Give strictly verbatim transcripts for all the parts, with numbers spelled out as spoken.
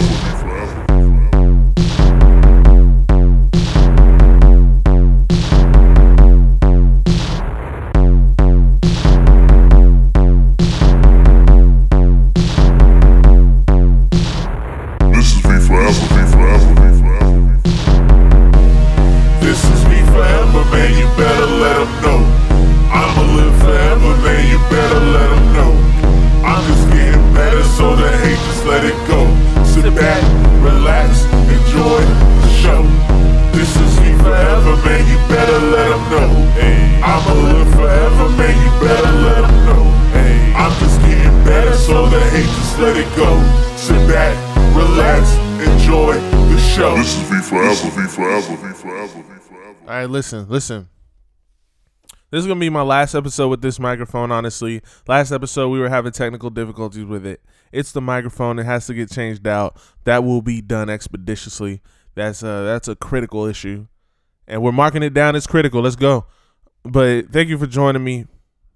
forever. Listen, listen. This is gonna be my last episode with this microphone. Honestly, last episode we were having technical difficulties with it. It's the microphone; it has to get changed out. That will be done expeditiously. That's a that's a critical issue, and we're marking it down as critical. Let's go. But thank you for joining me.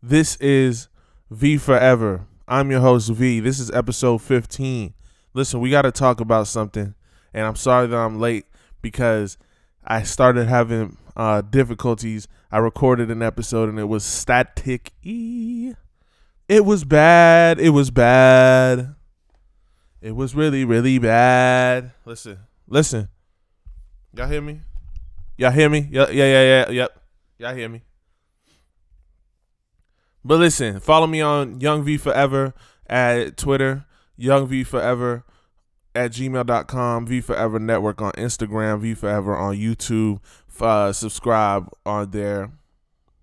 This is V Forever. I'm your host V. This is episode fifteen. Listen, we got to talk about something, and I'm sorry that I'm late because I started having uh, difficulties. I recorded an episode and it was static. E. It was bad. It was bad. It was really, really bad. Listen, listen. Y'all hear me? Y'all hear me? Yeah, yeah, yeah, yeah. Yep. Y'all hear me? But listen, follow me on Young V Forever at Twitter. Young V Forever at gmail dot com, V Forever Network on Instagram, V Forever on YouTube. Uh, subscribe on there.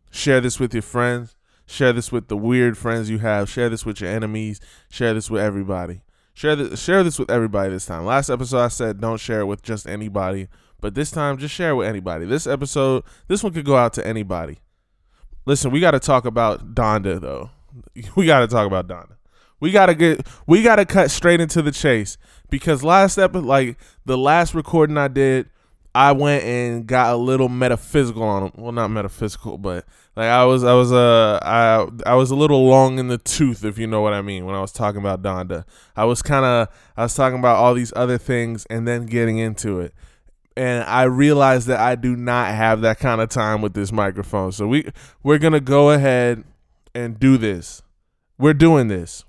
Share this with your friends. Share this with the weird friends you have. Share this with your enemies. Share this with everybody. Share this, share this with everybody this time. Last episode I said don't share it with just anybody, but this time just share it with anybody. This episode, this one could go out to anybody. Listen, we got to talk about Donda though. We got to talk about Donda. We gotta get, we gotta cut straight into the chase because last episode, like the last recording I did, I went and got a little metaphysical on them. Well, not metaphysical, but like I was, I was, uh, I, I was a little long in the tooth, if you know what I mean. When I was talking about Donda, I was kind of, I was talking about all these other things and then getting into it, and I realized that I do not have that kind of time with this microphone. So we, we're gonna go ahead and do this. We're doing this.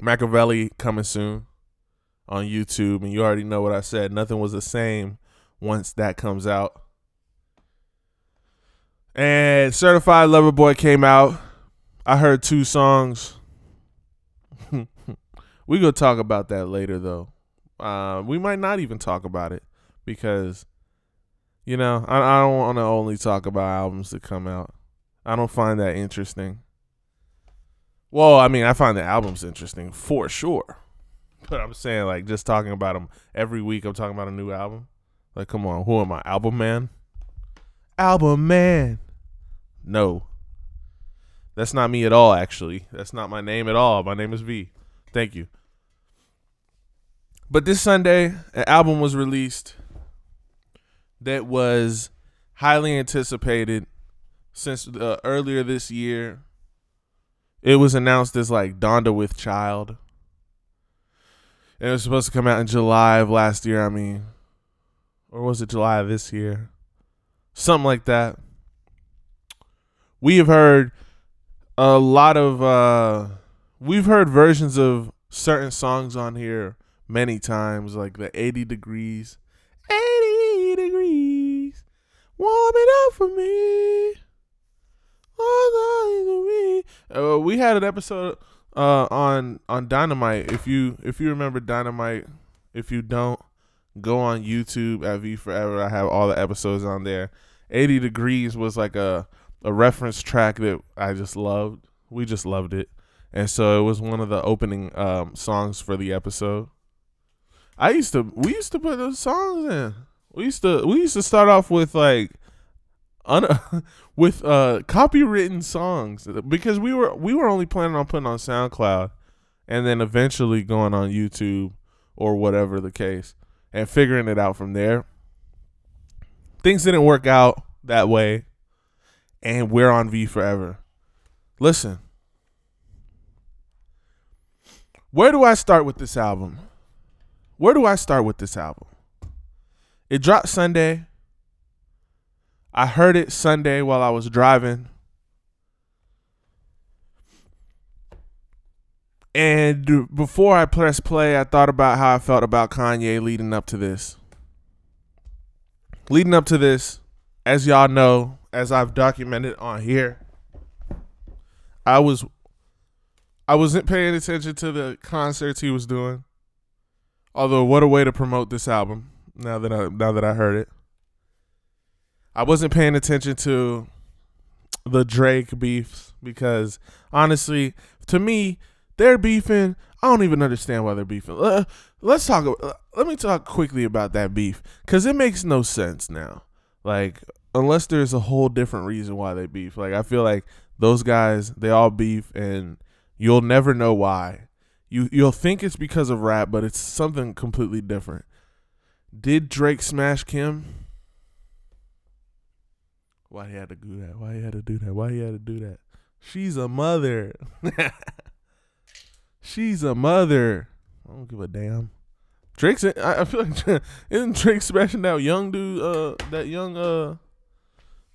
Machiavelli coming soon on YouTube, and you already know what I said. Nothing was the same once that comes out. And Certified Lover Boy came out. I heard two songs. We gonna talk about that later, though. Uh, we might not even talk about it because, you know, I, I don't want to only talk about albums that come out. I don't find that interesting. Well, I mean, I find the albums interesting for sure. But I'm saying, like, just talking about them every week, I'm talking about a new album. Like, come on, who am I? Album man? Album man. No. That's not me at all, actually. That's not my name at all. My name is V. Thank you. But this Sunday, an album was released that was highly anticipated since uh, earlier this year. It was announced as like Donda with Child. And it was supposed to come out in July of last year, I mean. Or was it July of this year? Something like that. We have heard a lot of... Uh, we've heard versions of certain songs on here many times. Like the eighty degrees. eighty degrees. Warm it up for me. Uh, we had an episode uh, on on Dynamite. If you if you remember Dynamite, if you don't, go on YouTube at V Forever. I have all the episodes on there. eighty Degrees was like a a reference track that I just loved. We just loved it, and so it was one of the opening um, songs for the episode. I used to we used to put those songs in. We used to we used to start off with like. Un- with uh copywritten songs because we were we were only planning on putting on SoundCloud and then eventually going on YouTube or whatever the case and figuring it out from there. Things didn't work out that way, and we're on V Forever. Listen, where do I start with this album? Where do I start with this album? It dropped Sunday. I heard it Sunday while I was driving. And before I pressed play, I thought about how I felt about Kanye leading up to this. Leading up to this, as y'all know, as I've documented on here, I was I wasn't paying attention to the concerts he was doing. Although, what a way to promote this album, now that I, now that I heard it. I wasn't paying attention to the Drake beefs because, honestly, to me, they're beefing. I don't even understand why they're beefing. Uh, let's talk. Uh, let me talk quickly about that beef because it makes no sense now. Like, unless there's a whole different reason why they beef. Like, I feel like those guys, they all beef, and you'll never know why. You you'll think it's because of rap, but it's something completely different. Did Drake smash Kim? Why he had to do that? Why he had to do that? Why he had to do that? She's a mother. She's a mother. I don't give a damn. Drake's. I, I feel like isn't Drake smashing that young dude? Uh, that young uh,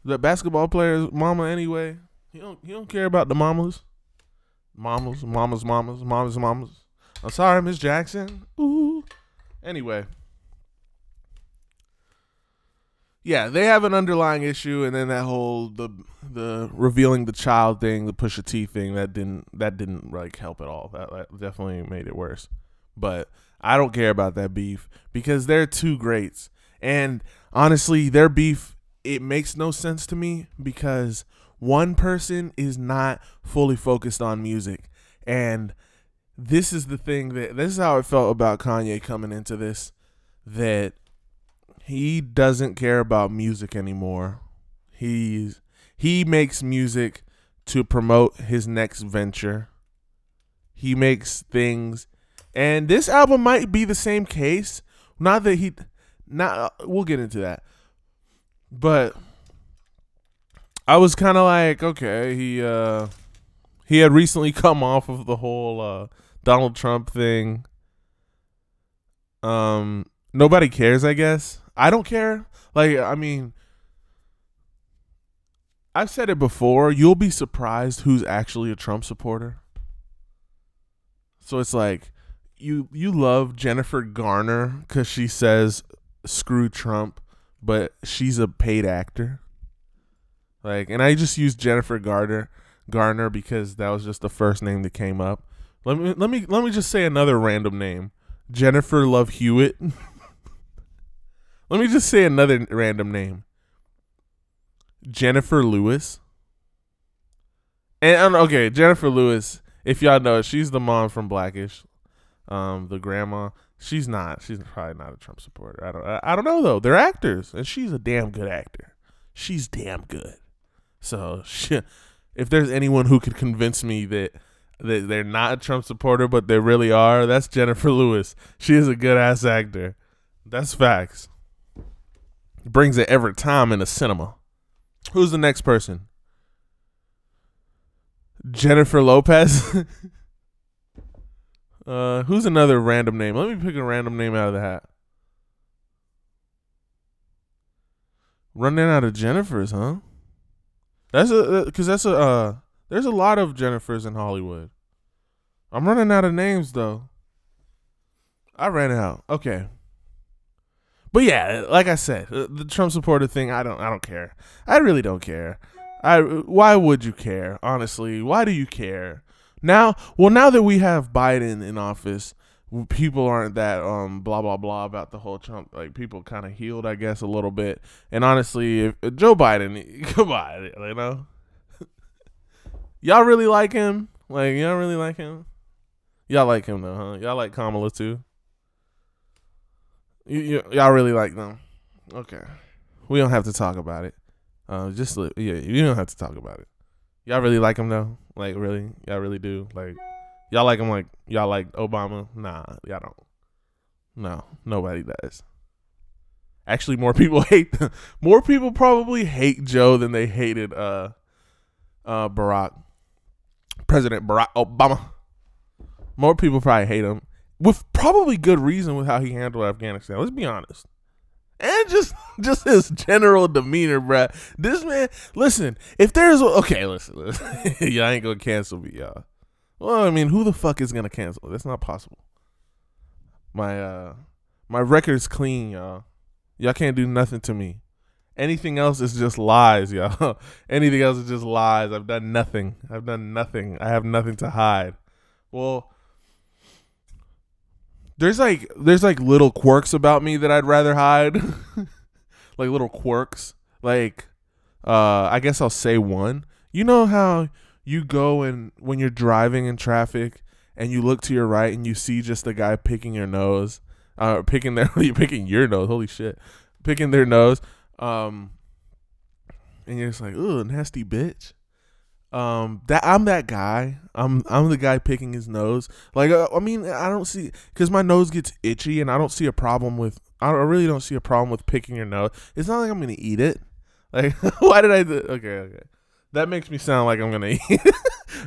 that basketball player's mama anyway. He don't. He don't care about the mamas. Mamas, mamas, mamas, mamas, mamas. I'm sorry, Miss Jackson. Ooh. Anyway. Yeah, they have an underlying issue, and then that whole the the revealing the child thing, the Pusha T thing, that didn't that didn't like help at all. That, that definitely made it worse. But I don't care about that beef because they're two greats, and honestly, their beef, it makes no sense to me because one person is not fully focused on music, and this is the thing that this is how I felt about Kanye coming into this, that he doesn't care about music anymore. He's he makes music to promote his next venture. He makes things, and this album might be the same case. Not that he, not we'll get into that. But I was kind of like, okay, he uh, he had recently come off of the whole uh, Donald Trump thing. Um, nobody cares, I guess. I don't care. Like, I mean, I've said it before. You'll be surprised who's actually a Trump supporter. So it's like you you love Jennifer Garner because she says screw Trump, but she's a paid actor. Like, and I just used Jennifer Garner Garner because that was just the first name that came up. Let me let me let me just say another random name. Jennifer Love Hewitt. Let me just say another random name. Jennifer Lewis. And okay, Jennifer Lewis, if y'all know, she's the mom from Black-ish, um, the grandma. She's not. She's probably not a Trump supporter. I don't I, I don't know, though. They're actors, and she's a damn good actor. She's damn good. So she, if there's anyone who could convince me that, that they're not a Trump supporter, but they really are, that's Jennifer Lewis. She is a good-ass actor. That's facts. Brings it every time in the cinema. Who's the next person? Jennifer Lopez. uh, who's another random name? Let me pick a random name out of the hat. Running out of Jennifers, huh? That's a because uh, that's a uh, there's a lot of Jennifers in Hollywood. I'm running out of names though. I ran out. Okay. But yeah, like I said, the Trump supporter thing, I don't I don't care. I really don't care. I why would you care? Honestly, why do you care? Now, well now that we have Biden in office, people aren't that um blah blah blah about the whole Trump, like people kind of healed, I guess, a little bit. And honestly, if, if Joe Biden, come on, you know. Y'all really like him? Like y'all really like him? Y'all like him though, huh? Y'all like Kamala too? You, you, y'all really like them. Okay. We don't have to talk about it. Uh, just, yeah, you don't have to talk about it. Y'all really like them, though? Like, really? Y'all really do? Like, y'all like them like y'all like Obama? Nah, y'all don't. No, nobody does. Actually, more people hate them. More people probably hate Joe than they hated uh, uh, Barack. President Barack Obama. More people probably hate him. with probably good reason with how he handled Afghanistan. Let's be honest. And just just his general demeanor, bruh. This man, listen, if there's, okay, listen, listen. Y'all ain't going to cancel me, y'all. Well, I mean, who the fuck is going to cancel? That's not possible. My, uh, my record's clean, y'all. Y'all can't do nothing to me. Anything else is just lies, y'all. Anything else is just lies. I've done nothing. I've done nothing. I have nothing to hide. Well, There's like there's like little quirks about me that I'd rather hide. Like little quirks. Like uh I guess I'll say one. You know how you go and when you're driving in traffic and you look to your right and you see just the guy picking your nose, uh picking their picking your nose, holy shit. Picking their nose. Um and you're just like, "Ooh, nasty bitch." Um, that I'm that guy. I'm I'm the guy picking his nose. Like uh, I mean, I don't see because my nose gets itchy, and I don't see a problem with. I, don't, I really don't see a problem with picking your nose. It's not like I'm gonna eat it. Like why did I? Do, okay, okay. That makes me sound like I'm gonna eat it.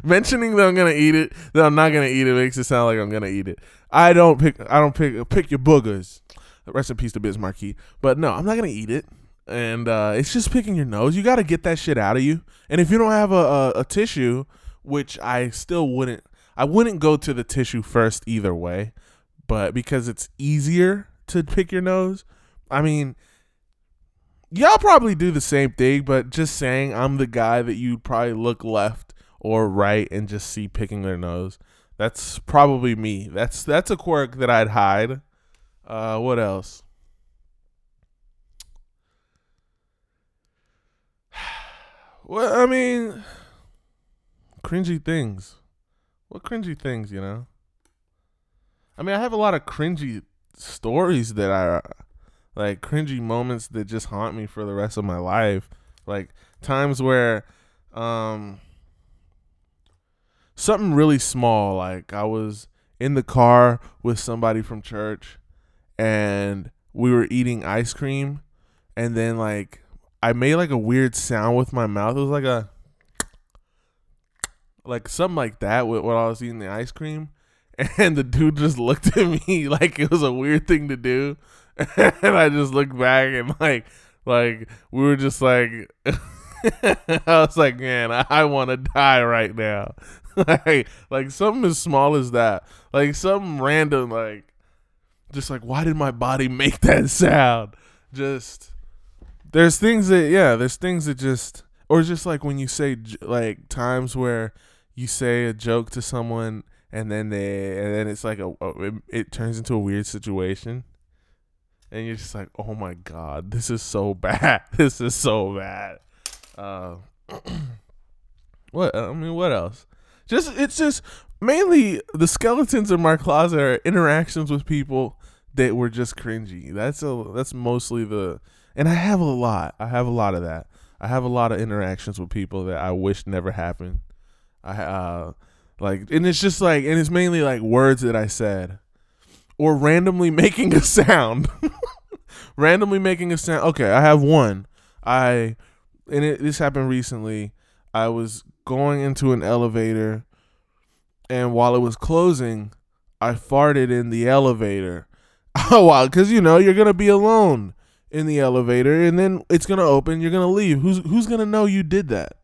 Mentioning that I'm gonna eat it, that I'm not gonna eat it makes it sound like I'm gonna eat it. I don't pick. I don't pick. Pick your boogers. Rest in peace to Biz Markie. But no, I'm not gonna eat it. And uh, it's just picking your nose. You got to get that shit out of you. And if you don't have a, a, a tissue, which I still wouldn't, I wouldn't go to the tissue first either way. But because it's easier to pick your nose, I mean, y'all probably do the same thing. But just saying, I'm the guy that you'd probably look left or right and just see picking their nose. That's probably me. That's that's a quirk that I'd hide. Uh, what else? Well, I mean, cringy things. What cringy things, you know? I mean, I have a lot of cringy stories that I, like, cringy moments that just haunt me for the rest of my life. Like, times where um, something really small, like, I was in the car with somebody from church, and we were eating ice cream, and then, like, I made like a weird sound with my mouth. It was like a, like something like that with when I was eating the ice cream. And the dude just looked at me like it was a weird thing to do. And I just looked back and like, like we were just like, I was like, man, I want to die right now. like, like something as small as that, like something random, like just like, why did my body make that sound? Just. There's things that, yeah, there's things that just, or just like when you say, like, times where you say a joke to someone and then they, and then it's like, a, it, it turns into a weird situation. And you're just like, oh my God, this is so bad. This is so bad. Uh, what, I mean, what else? Just, it's just mainly the skeletons in my closet are interactions with people that were just cringy. That's a, that's mostly the, And I have a lot. I have a lot of that. I have a lot of interactions with people that I wish never happened. I uh, like, and it's just like, and it's mainly like words that I said, or randomly making a sound, randomly making a sound. Okay, I have one. I, and it, this happened recently. I was going into an elevator, and while it was closing, I farted in the elevator. Oh wow! Because you know you're gonna be alone in the elevator, and then it's gonna open, you're gonna leave. Who's who's gonna know you did that?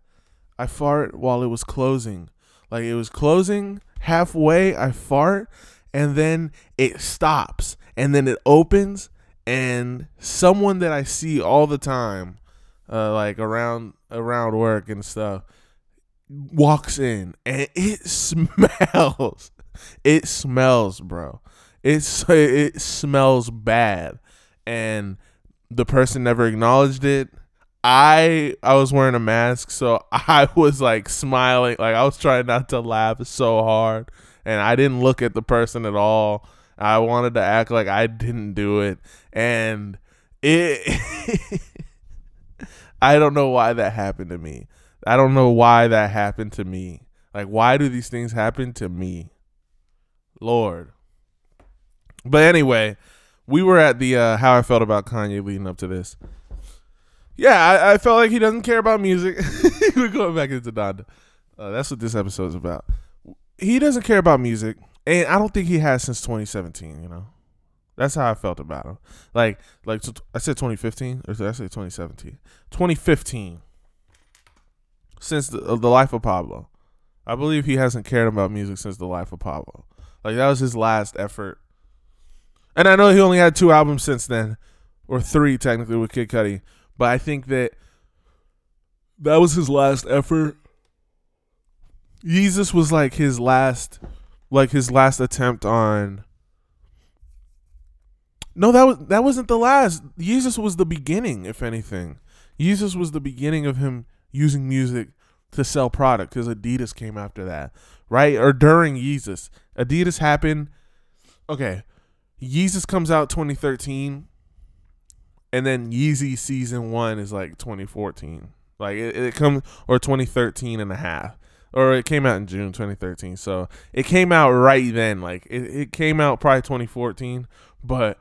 I fart while it was closing. Like it was closing halfway, I fart, and then it stops, and then it opens, and someone that I see all the time, uh, like around around work and stuff, walks in, and it smells. It smells, bro. It's it smells bad, and the person never acknowledged it. I I was wearing a mask, so I was like smiling, like I was trying not to laugh so hard, and I didn't look at the person at all. I wanted to act like I didn't do it, and it. I don't know why that happened to me. I don't know why that happened to me. Like, why do these things happen to me? Lord. But anyway. We were at the uh, how I felt about Kanye leading up to this. Yeah, I, I felt like he doesn't care about music. We're going back into Donda. Uh, that's what this episode is about. He doesn't care about music. And I don't think he has since twenty seventeen, you know. That's how I felt about him. Like, like I said twenty fifteen, or did I say twenty seventeen? twenty fifteen, since the, uh, the Life of Pablo. I believe he hasn't cared about music since The Life of Pablo. Like, that was his last effort. And I know he only had two albums since then, or three technically with Kid Cudi, but I think that that was his last effort. Yeezus was like his last, like his last attempt on. No, that was that wasn't the last. Yeezus was the beginning, if anything. Yeezus was the beginning of him using music to sell product, because Adidas came after that, right? Or during Yeezus. Adidas happened. Okay. Yeezus comes out twenty thirteen, and then Yeezy season one is like twenty fourteen. Like it, it comes, or twenty thirteen and a half, or it came out in June twenty thirteen. So it came out right then. Like it, it came out probably twenty fourteen, but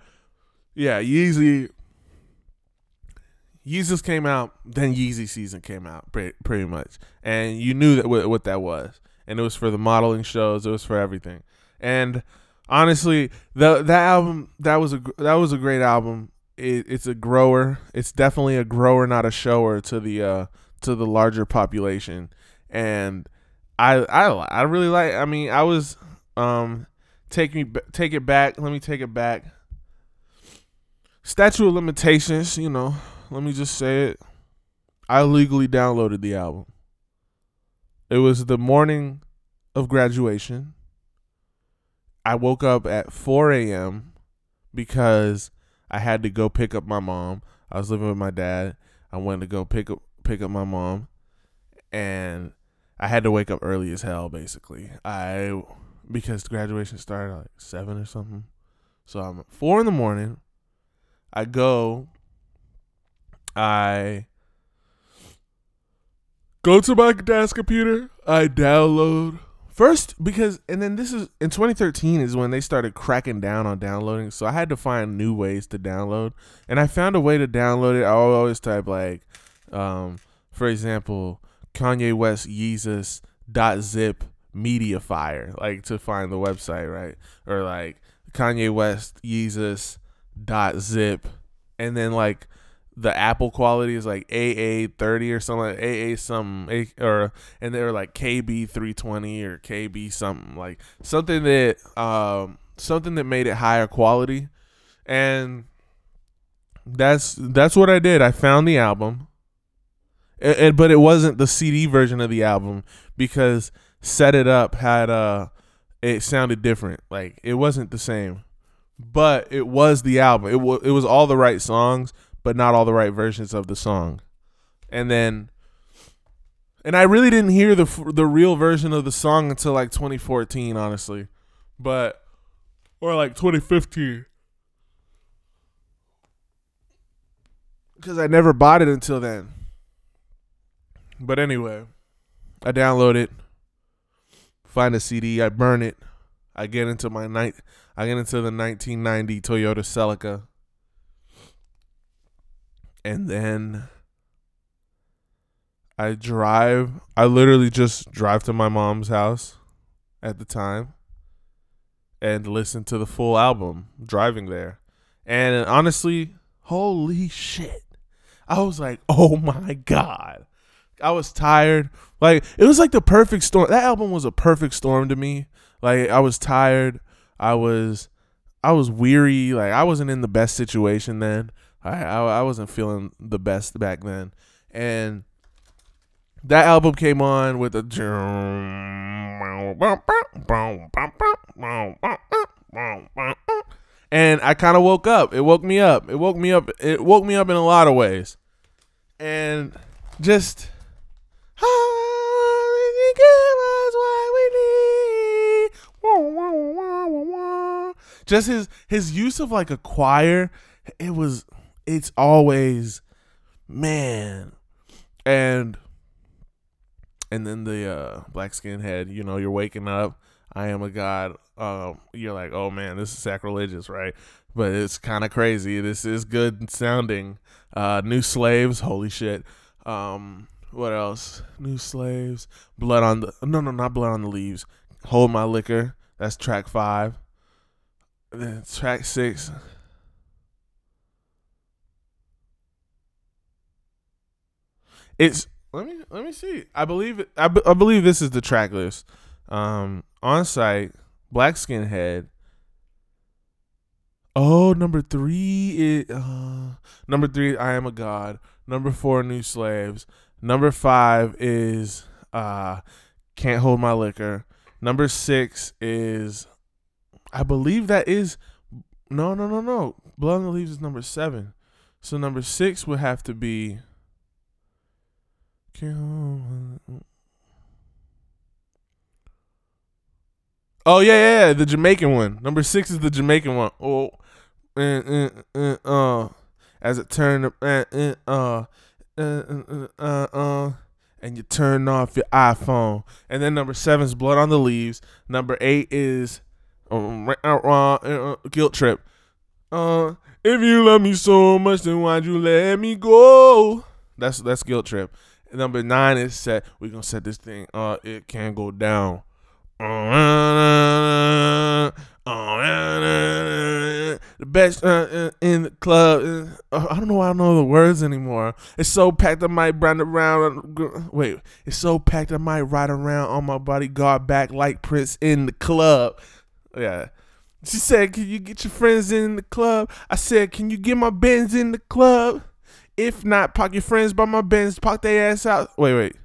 yeah, Yeezy. Yeezus came out, then Yeezy season came out pretty, pretty much. And you knew that what, what that was. And it was for the modeling shows. It was for everything. And honestly, the that album, that was a that was a great album. It, it's a grower. It's definitely a grower, not a shower to the uh, to the larger population. And I I I really like. I mean, I was um take me take it back. Let me take it back. Statute of limitations, you know. Let me just say it. I legally downloaded the album. It was the morning of graduation. I woke up at four a.m. because I had to go pick up my mom. I was living with my dad. I wanted to go pick up pick up my mom, and I had to wake up early as hell, basically. I because graduation started at like seven or something. So I'm at four in the morning. I go. I go to my dad's computer. I download first because, and then this is in twenty thirteen is when they started cracking down on downloading. So I had to find new ways to download, and I found a way to download it. I always type like, um, for example, Kanye West Yeezus dot zip MediaFire, like to find the website, right? Or like Kanye West Yeezus dot zip, and then like. The Apple quality is like A A thirty or something, like A A something, or and they were like K B three twenty or K B something, like something that um something that made it higher quality, and that's that's what I did. I found the album, it, it, but it wasn't the C D version of the album because Set It Up had uh it sounded different, like it wasn't the same, but it was the album. It was it was all the right songs, but not all the right versions of the song. And then, and I really didn't hear the the real version of the song until like twenty fourteen, honestly, but, or like twenty fifteen. Cause I never bought it until then. But anyway, I download it, find a C D, I burn it. I get into my night, I get into the nineteen ninety Toyota Celica. And then I drive, I literally just drive to my mom's house at the time and listen to the full album driving there. And honestly, holy shit. I was like, oh my God. I was tired. Like, it was like the perfect storm. That album was a perfect storm to me. Like, I was tired. I was, I was weary. Like, I wasn't in the best situation then. I, I wasn't feeling the best back then. And that album came on with a and I kind of woke up. It woke me up. It woke me up. It woke me up in a lot of ways. And just just his his use of like a choir, it was It's always, man, and and then the uh, black skinhead. You know, you're waking up. I am a god. Uh, you're like, oh man, this is sacrilegious, right? But it's kind of crazy. This is good sounding. Uh, new slaves, holy shit. Um, what else? New slaves. Blood on the no, no, not blood on the leaves. Hold my liquor. That's track five. And then track six. It's let me let me see. I believe I, b- I believe this is the track list. Um, on site, Black Skinhead. Oh, number three is uh, number three. I Am a God. Number four, New Slaves. Number five is uh, Can't Hold My Liquor. Number six is, I believe that is no no no no. Blood on the Leaves is number seven. So number six would have to be. Oh yeah, yeah, yeah, the Jamaican one. Number six is the Jamaican one. Oh, uh, uh, uh, uh, as it turned up, uh, uh, uh, uh, uh, uh, and you turn off your iPhone. And then number seven is Blood on the Leaves. Number eight is uh, uh, uh, Guilt Trip. Uh, if you love me so much, then why'd you let me go? That's that's Guilt Trip. Number nine is set. We're going to set this thing. Uh, it can go down. The best uh, in the club. I don't know why I don't know the words anymore. It's so packed I might ride around. Wait. It's so packed I might ride around on my bodyguard back like Prince in the club. Yeah. She said, can you get your friends in the club? I said, can you get my Benz in the club? If not, park your friends by my Benz, park their ass out. Wait, wait.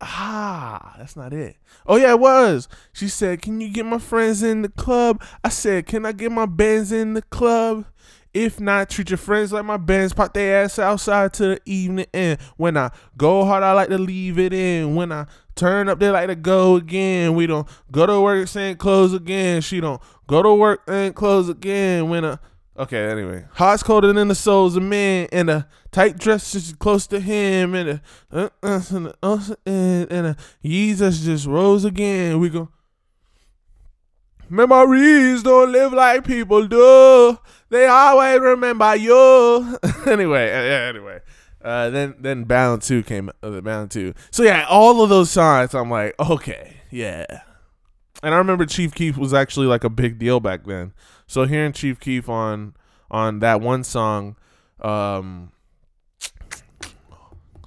Ah, that's not it. Oh, yeah, it was. She said, can you get my friends in the club? I said, can I get my Benz in the club? If not, treat your friends like my Benz, park their ass outside to the evening end. When I go hard, I like to leave it in. When I turn up, they like to go again. We don't go to work and close again. She don't go to work and close again. When I... Okay, anyway. Heart's colder than the souls of men, and a tight dress is close to him, and a, uh, uh, and, a uh, and a Yeezus just rose again. We go, memories don't live like people do. They always remember you. anyway, anyway. Uh, then then Bound two came, uh, Bound two. So yeah, all of those songs, I'm like, okay, yeah. And I remember Chief Keef was actually like a big deal back then. So hearing Chief Keef on on that one song, um,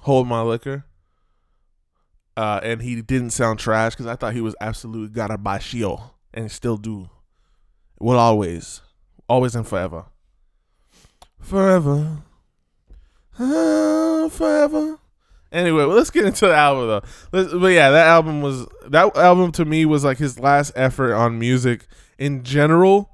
Hold My Liquor, uh, and he didn't sound trash because I thought he was absolutely garbage, and still do. Will always. Always and forever. Forever. Ah, forever. Anyway, well, let's get into the album though. Let's, but yeah, that album was that album to me was like his last effort on music in general,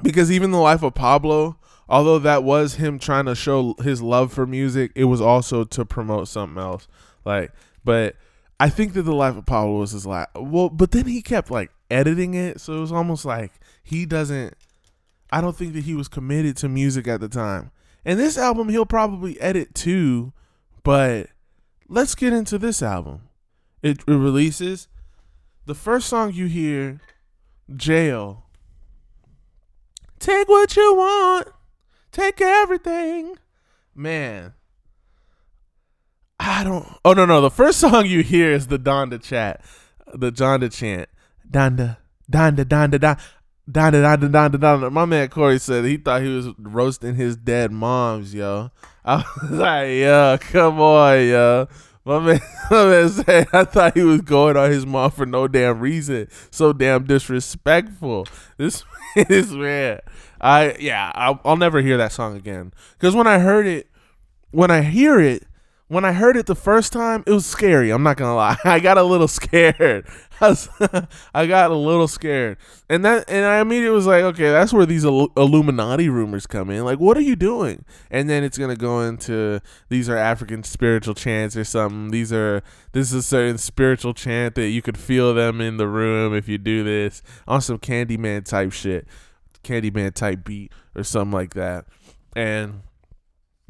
because even The Life of Pablo, although that was him trying to show his love for music, it was also to promote something else. Like, but I think that The Life of Pablo was his last. Well, but then he kept like editing it, so it was almost like he doesn't. I don't think that he was committed to music at the time. And this album, he'll probably edit too. But let's get into this album. It, it releases. The first song you hear, Jail. Take what you want. Take everything. Man. I don't. Oh, no, no. The first song you hear is the Donda chat. The Donda chant. Donda, Donda, Donda, Donda. Donda, Donda, Donda, Donda. My man Corey said he thought he was roasting his dead moms, yo. I was like, yo, come on, yo. My man, my man said I thought he was going on his mom for no damn reason. So damn disrespectful. This is weird. I yeah, I'll, I'll never hear that song again. Because when I heard it, when I hear it, when I heard it the first time, it was scary. I'm not going to lie. I got a little scared. I, was, I got a little scared. And that, and I immediately was like, okay, that's where these Ill- Illuminati rumors come in. Like, what are you doing? And then it's going to go into, these are African spiritual chants or something. These are, this is a certain spiritual chant that you could feel them in the room if you do this. On some Candyman type shit. Candyman type beat or something like that. And...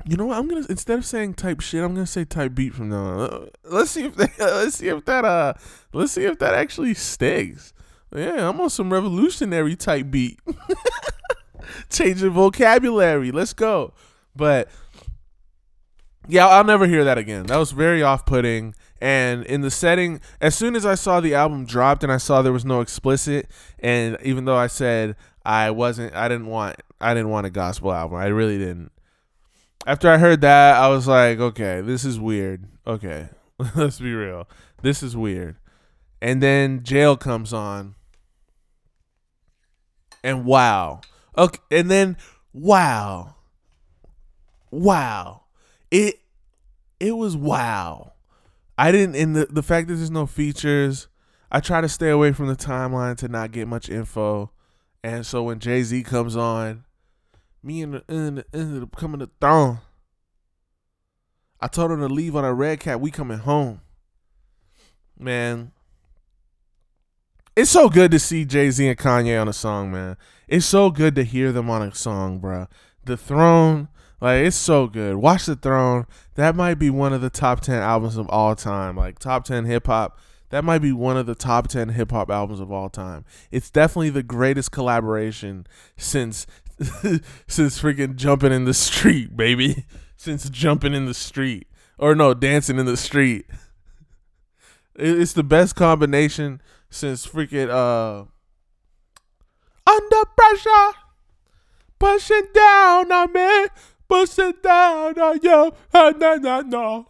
You know what? I'm gonna instead of saying type shit, I'm gonna say type beat from now on. Let's see if that, let's see if that uh let's see if that actually sticks. Yeah, I'm on some revolutionary type beat. Changing vocabulary. Let's go. But yeah, I'll never hear that again. That was very off-putting. And in the setting, as soon as I saw the album dropped and I saw there was no explicit, and even though I said I wasn't, I didn't want, I didn't want a gospel album. I really didn't. After I heard that, I was like, okay, this is weird. Okay, let's be real. This is weird. And then Jail comes on. And wow. Okay, and then wow. Wow. It it was wow. I didn't, and the, the fact that there's no features, I try to stay away from the timeline to not get much info. And so when Jay-Z comes on, me and the end of coming to thong. I told him to leave on a red cat. We coming home. Man. It's so good to see Jay-Z and Kanye on a song, man. It's so good to hear them on a song, bro. The Throne, like, it's so good. Watch The Throne. That might be one of the top ten albums of all time. Like, top ten hip-hop. That might be one of the top ten hip-hop albums of all time. It's definitely the greatest collaboration since, since freaking Jumping in the Street, baby. Since Jumping in the Street. Or, no, Dancing in the Street. It's the best combination since freaking uh Under Pressure, pushing down on me, pushing down on you, no no no.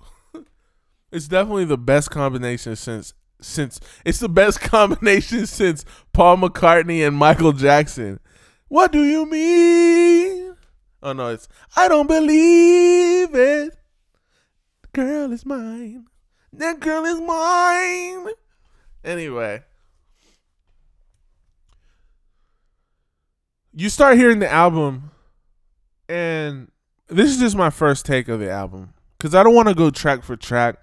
It's definitely the best combination since since it's the best combination since Paul McCartney and Michael Jackson. What do you mean? Oh no, it's I don't believe it. Girl is mine. That girl is mine. Anyway, you start hearing the album, and this is just my first take of the album because I don't want to go track for track.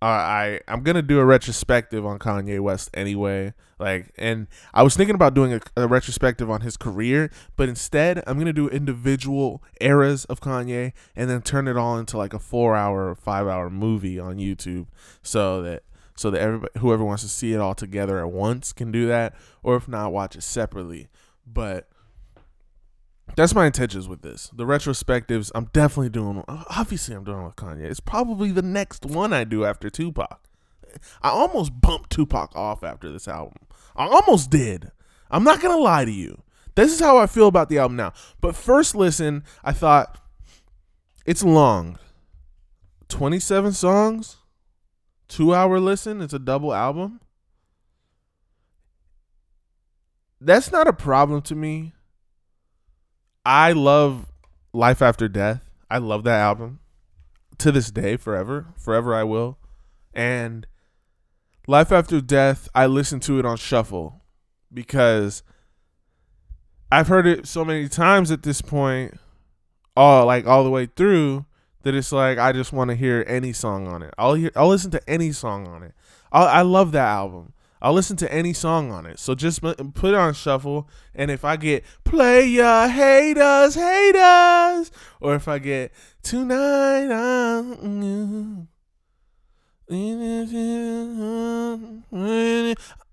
Uh, I I'm gonna do a retrospective on Kanye West anyway. Like, and I was thinking about doing a, a retrospective on his career, but instead I'm gonna do individual eras of Kanye and then turn it all into like a four hour or five hour movie on YouTube, so that. So that everybody, whoever wants to see it all together at once can do that, or if not, watch it separately. But that's my intentions with this. The retrospectives, I'm definitely doing, obviously I'm doing with Kanye. It's probably the next one I do after Tupac. I almost bumped Tupac off after this album. I almost did. I'm not going to lie to you. This is how I feel about the album now. But first listen, I thought, it's long. twenty-seven songs? Two-hour listen, it's a double album. That's not a problem to me. I love Life After Death. I love that album. To this day, forever. Forever I will. And Life After Death, I listen to it on shuffle because I've heard it so many times at this point, all like all the way through, that it's like I just want to hear any song on it. I'll hear, I'll listen to any song on it. I'll, I love that album. I'll listen to any song on it. So just put it on shuffle. And if I get play ya haters, haters, or if I get tonight, I'm,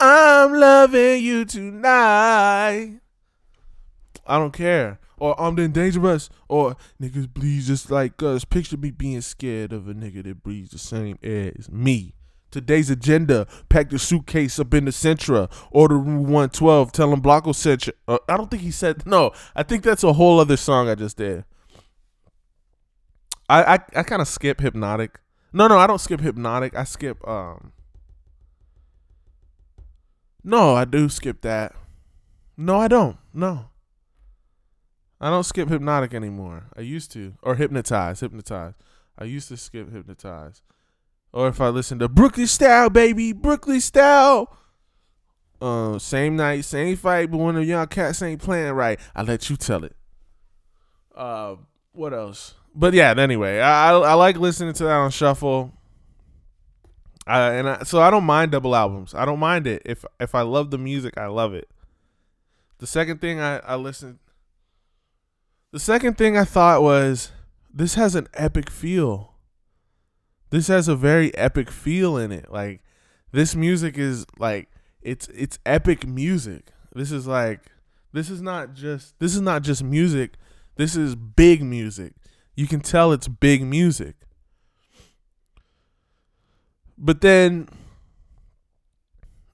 I'm loving you tonight. I don't care. Or I'm the dangerous, or niggas bleed just like us. Picture me being scared of a nigga that breathes the same air as me. Today's agenda, pack the suitcase up in the Sentra, order room one twelve, tell him Blocko Sentra. Uh, I don't think he said, no, I think that's a whole other song I just did. I I, I kind of skip Hypnotic. No, no, I don't skip Hypnotic. I skip, um, no, I do skip that. No, I don't, no. I don't skip Hypnotic anymore. I used to. Or Hypnotize. Hypnotize. I used to skip Hypnotize. Or if I listen to Brooklyn Style, baby. Brooklyn Style. Uh, same night, same fight, but one of y'all cats ain't playing right. I let you tell it. Uh, what else? But yeah, anyway. I, I, I like listening to that on shuffle. I, and I, so I don't mind double albums. I don't mind it. If if I love the music, I love it. The second thing I, I listen... The second thing I thought was, this has an epic feel. This has a very epic feel in it. Like, this music is like, it's it's epic music. This is like, this is not just, this is not just music. This is big music. You can tell it's big music. But then,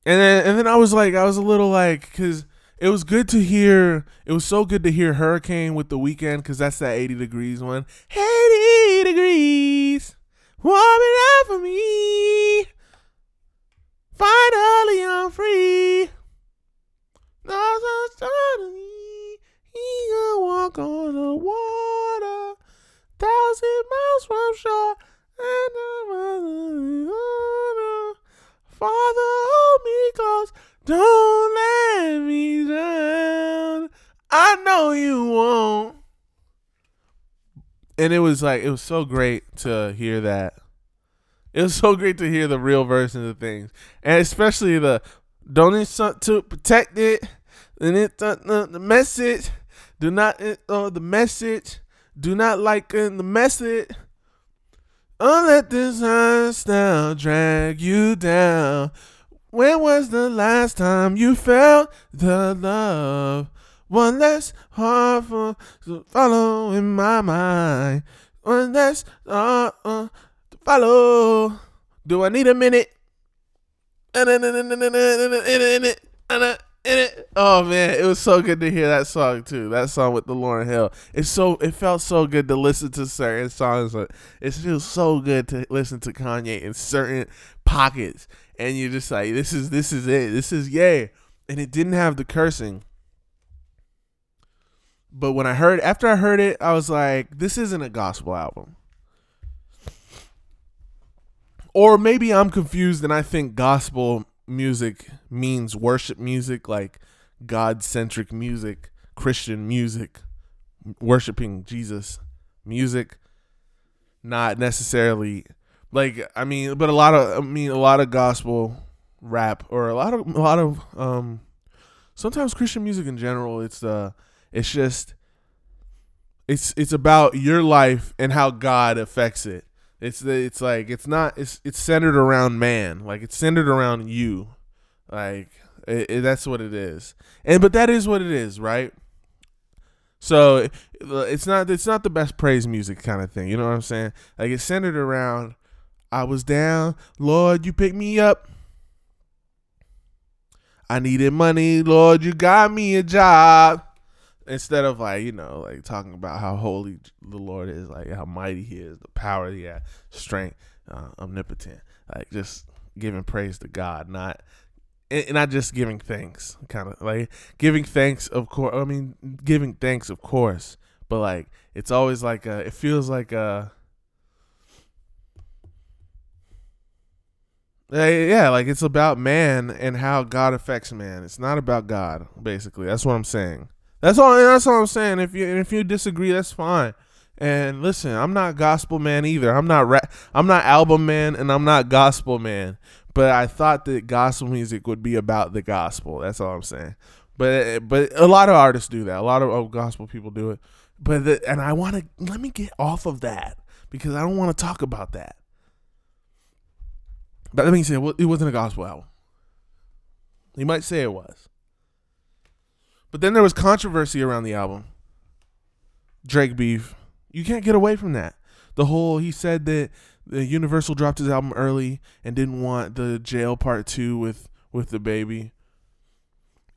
and then, and then I was like, I was a little like, cause it was good to hear. It was so good to hear Hurricane with The Weeknd, cause that's that eighty degrees one. eighty degrees, warming up for me. Finally, I'm free. Suddenly, he can walk on the water, thousand miles from shore. And I'm gonna, Father, hold me close. Don't let me down. I know you won't. And it was like, it was so great to hear that. It was so great to hear the real versions of things, and especially the don't insult to protect it. And it uh, uh, the message, do not uh, the message, do not like uh, the message. Oh, let this lifestyle drag you down. When was the last time you felt the love? One less heart for to follow in my mind. One less heart uh, to follow. Do I need a minute? In it, in it. Oh man, it was so good to hear that song too. That song with the Lauryn Hill. It's so it felt so good to listen to certain songs. It feels so good to listen to Kanye in certain pockets, and you're just like, this is this is it. This is yay. And it didn't have the cursing. But when I heard after I heard it, I was like, this isn't a gospel album. Or maybe I'm confused and I think gospel music means worship music, like God-centric music, Christian music, worshiping Jesus music, not necessarily like, I mean, but a lot of, I mean, a lot of gospel rap or a lot of, a lot of, um, sometimes Christian music in general, it's, uh, it's just, it's, it's about your life and how God affects it. It's the, it's like, it's not, it's, it's centered around man. Like it's centered around you. Like it, it, that's what it is. And, but that is what it is. Right. So it, it's not, it's not the best praise music kind of thing. You know what I'm saying? Like it's centered around, I was down, Lord, you picked me up. I needed money, Lord, you got me a job. Instead of like, you know, like talking about how holy the Lord is, like how mighty he is, the power he has, strength, uh, omnipotent, like just giving praise to God, not, and not just giving thanks, kind of like giving thanks, of course, I mean, giving thanks, of course, but like, it's always like a, it feels like a, yeah, like it's about man and how God affects man. It's not about God, basically. That's what I'm saying. That's all. That's all I'm saying. If you if you disagree, that's fine. And listen, I'm not gospel man either. I'm not rap, I'm not album man, and I'm not gospel man. But I thought that gospel music would be about the gospel. That's all I'm saying. But but a lot of artists do that. A lot of oh, gospel people do it. But the, and I want to let me get off of that because I don't want to talk about that. But let me say, well, it wasn't a gospel album. You might say it was. But then there was controversy around the album. Drake beef. You can't get away from that. The whole, he said that the Universal dropped his album early and didn't want the jail part two with, with the baby.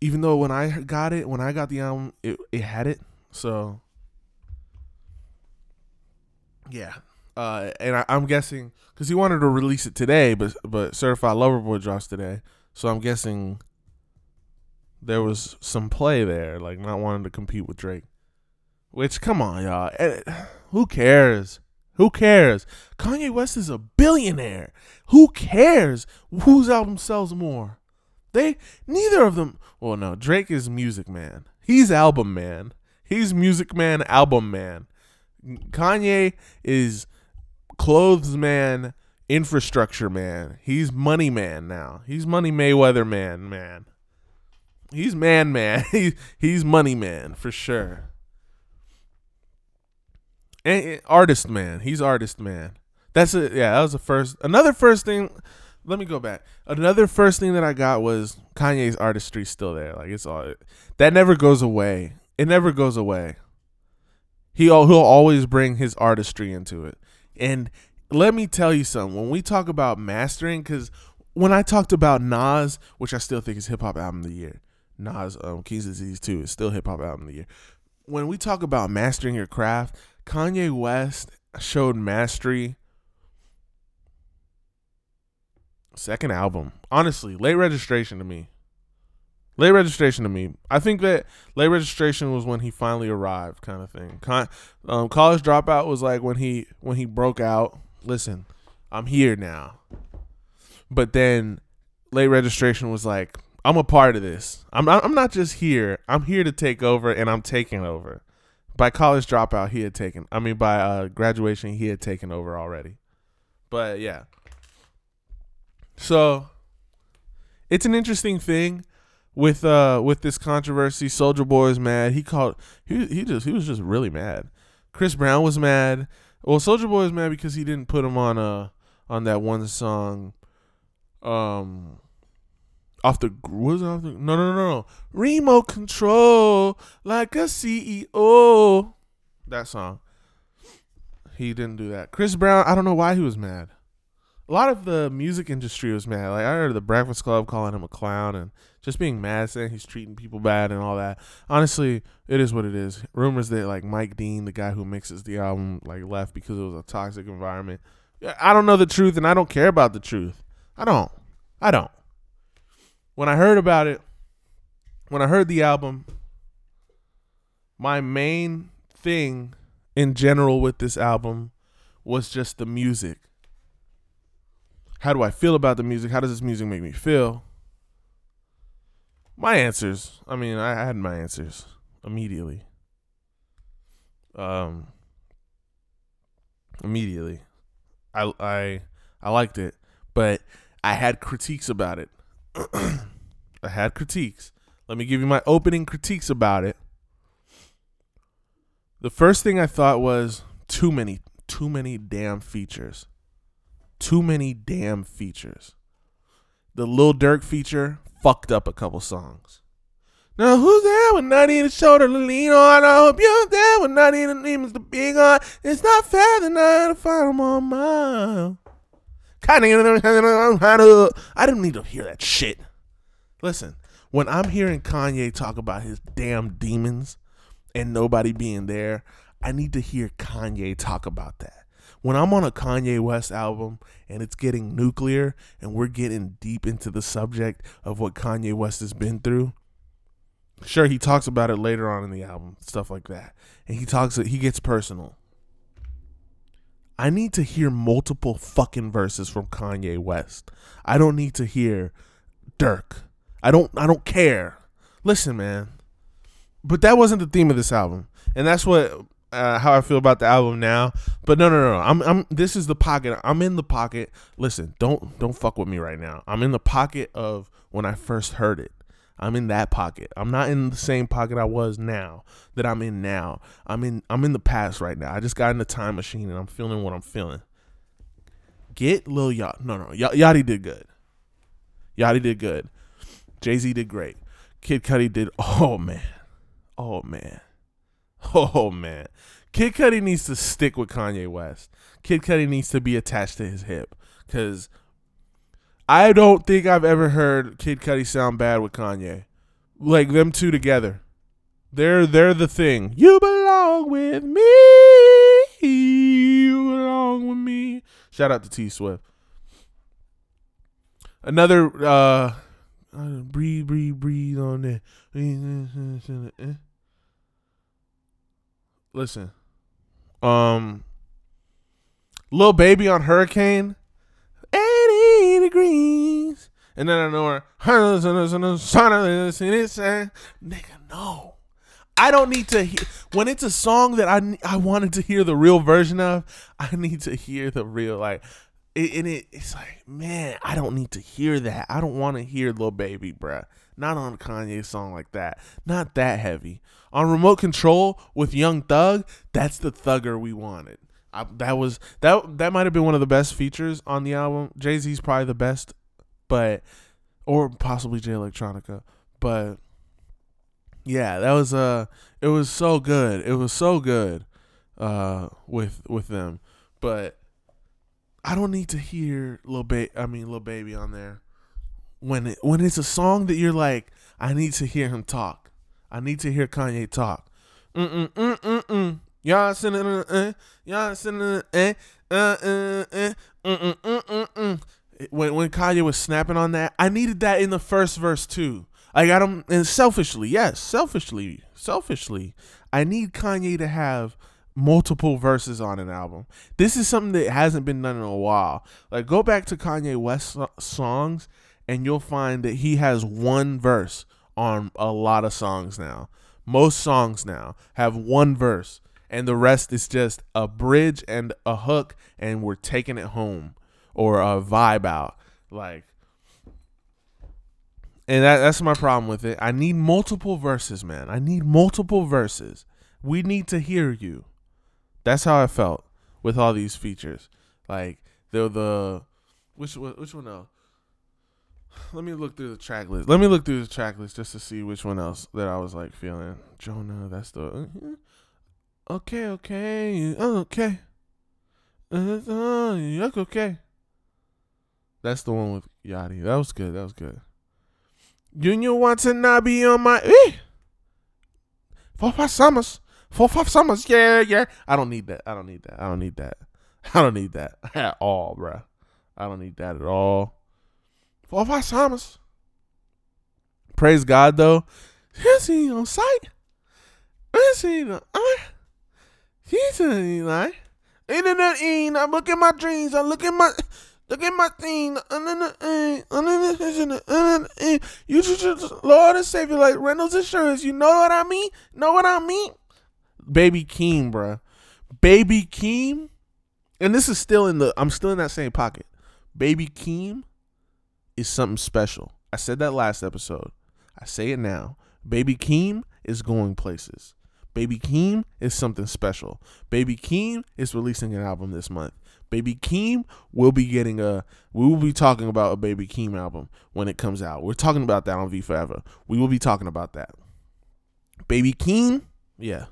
Even though when I got it, when I got the album, it, it had it. So, yeah. Uh, and I, I'm guessing, because he wanted to release it today, but, but Certified Lover Boy drops today. So I'm guessing there was some play there, like not wanting to compete with Drake. Which, come on, y'all. Who cares? Who cares? Kanye West is a billionaire. Who cares whose album sells more? They, neither of them. Well, no, Drake is music man. He's album man. He's music man, album man. Kanye is clothes man, infrastructure man. He's money man now. He's money Mayweather man, man. He's man, man. He, he's money man for sure. And, and artist man. He's artist man. That's it. Yeah, that was the first. Another first thing. Let me go back. Another first thing that I got was Kanye's artistry still there. Like it's all that never goes away. It never goes away. He he'll always bring his artistry into it. And let me tell you something. When we talk about mastering, because when I talked about Nas, which I still think is hip-hop album of the year, Nas, um, King's Disease two is still hip-hop album of the year. When we talk about mastering your craft, Kanye West showed mastery second album. Honestly, Late Registration to me. Late Registration to me. I think that Late Registration was when he finally arrived, kind of thing. Con- um, College Dropout was like when he when he broke out. Listen, I'm here now. But then Late Registration was like, I'm a part of this. I'm not, I'm not just here. I'm here to take over, and I'm taking over. By College Dropout, he had taken. I mean, by uh, Graduation, he had taken over already. But yeah. So it's an interesting thing. With uh with this controversy, Soulja Boy is mad. He called he he just he was just really mad. Chris Brown was mad. Well, Soulja Boy is mad because he didn't put him on uh on that one song, um, off the what was it off the no no no no remote control like a C E O, that song. He didn't do that. Chris Brown, I don't know why he was mad. A lot of the music industry was mad. Like, I heard the Breakfast Club calling him a clown and just being mad, saying he's treating people bad and all that. Honestly, it is what it is. Rumors that, like, Mike Dean, the guy who mixes the album, like, left because it was a toxic environment. I don't know the truth, and I don't care about the truth. I don't. I don't. When I heard about it, when I heard the album, my main thing in general with this album was just the music. How do I feel about the music? How does this music make me feel? My answers. I mean, I had my answers immediately. Um, immediately. I I I liked it, but I had critiques about it. I had critiques. Let me give you my opening critiques about it. The first thing I thought was too many, too many damn features. Too many damn features. The Lil Durk feature fucked up a couple songs. Now who's there when I need a shoulder to lean on? I hope you're there when I need a name to be on. It's not fair that I had to find them on mine. I didn't need to hear that shit. Listen, when I'm hearing Kanye talk about his damn demons and nobody being there, I need to hear Kanye talk about that. When I'm on a Kanye West album and it's getting nuclear and we're getting deep into the subject of what Kanye West has been through, sure, he talks about it later on in the album, stuff like that. And he talks, he gets personal. I need to hear multiple fucking verses from Kanye West. I don't need to hear Durk. I don't, I don't care. Listen, man. But that wasn't the theme of this album. And that's what... Uh, how I feel about the album now, but no, no, no, no. I'm, I'm. This is the pocket. I'm in the pocket. Listen, don't, don't fuck with me right now. I'm in the pocket of when I first heard it. I'm in that pocket. I'm not in the same pocket I was now that I'm in now. I'm in, I'm in the past right now. I just got in the time machine and I'm feeling what I'm feeling. Get Lil Yachty. No, no, y- Yachty did good. Yachty did good. Jay-Z did great. Kid Cudi did. Oh man. Oh man. Oh, man. Kid Cudi needs to stick with Kanye West. Kid Cudi needs to be attached to his hip because I don't think I've ever heard Kid Cudi sound bad with Kanye. Like, them two together. They're they're the thing. You belong with me. You belong with me. Shout out to T-Swift. Another, uh, breathe, breathe, breathe on that. Listen, um, Lil Baby on Hurricane, eighty degrees, and then I know her, nigga, no, I don't need to hear, when it's a song that I, I wanted to hear the real version of, I need to hear the real, like, it, and it, it's like, man, I don't need to hear that, I don't want to hear Lil Baby, bruh. Not on a Kanye song like that. Not that heavy. On Remote Control with Young Thug, that's the thugger we wanted. I, that was that. That might have been one of the best features on the album. Jay-Z's probably the best, but or possibly Jay Electronica. But yeah, that was uh It was so good. It was so good, uh, with with them. But I don't need to hear Lil Baby. I mean, Lil Baby on there when it, when it's a song that you're like, I need to hear him talk. I need to hear Kanye talk. Mm mm mm mm. Y'all sending it. Y'all sending it. Uh uh uh. Mm mm mm mm. When when Kanye was snapping on that, I needed that in the first verse too. I got him, and selfishly, yes, selfishly, selfishly, I need Kanye to have multiple verses on an album. This is something that hasn't been done in a while. Like, go back to Kanye West songs, and you'll find that he has one verse on a lot of songs now. Most songs now have one verse, and the rest is just a bridge and a hook, and we're taking it home, or a vibe out, like. And that, that's my problem with it. I need multiple verses, man. I need multiple verses. We need to hear you. That's how I felt with all these features. Like, they're the... Which, which one else? Let me look through the track list. Let me look through the track list just to see which one else that I was, like, feeling. Jonah, that's the... Okay, okay. Okay. Okay. That's the one with Yachty. That was good. That was good. Junior wants to not be on my eh. Four five summers. Four five summers. Yeah, yeah. I don't need that. I don't need that. I don't need that. I don't need that at all, bro. I don't need that at all. Four five summers. Praise God though. He's on sight. He's on I. He's on like. Internet in. I look at my dreams. I look at my. Look at my thing. You just, Lord and Savior, like Reynolds Insurance. You know what I mean? Know what I mean? Baby Keem, bruh. Baby Keem. And this is still in the, I'm still in that same pocket. Baby Keem is something special. I said that last episode. I say it now. Baby Keem is going places. Baby Keem is something special. Baby Keem is releasing an album this month. Baby Keem will be getting a, we will be talking about a Baby Keem album when it comes out. We're talking about that on V Forever. We will be talking about that. Baby Keem, yeah.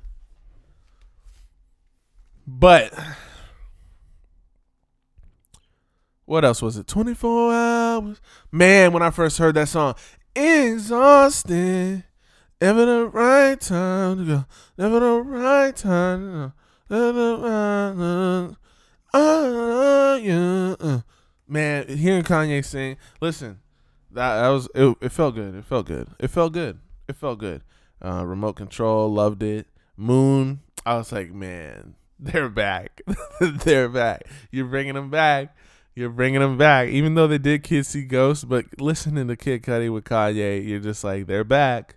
But, what else was it? twenty-four hours. Man, when I first heard that song, exhausted. Never the right time to go. Never the right time to go. Never the right time. Uh, yeah, uh. Man, hearing Kanye sing, listen, that, that was it, it felt good. It felt good. It felt good. It felt good. Uh, remote Control, loved it. Moon, I was like, man, they're back. They're back. You're bringing them back. You're bringing them back. Even though they did Kids See Ghosts, but listening to Kid Cudi with Kanye, you're just like, they're back.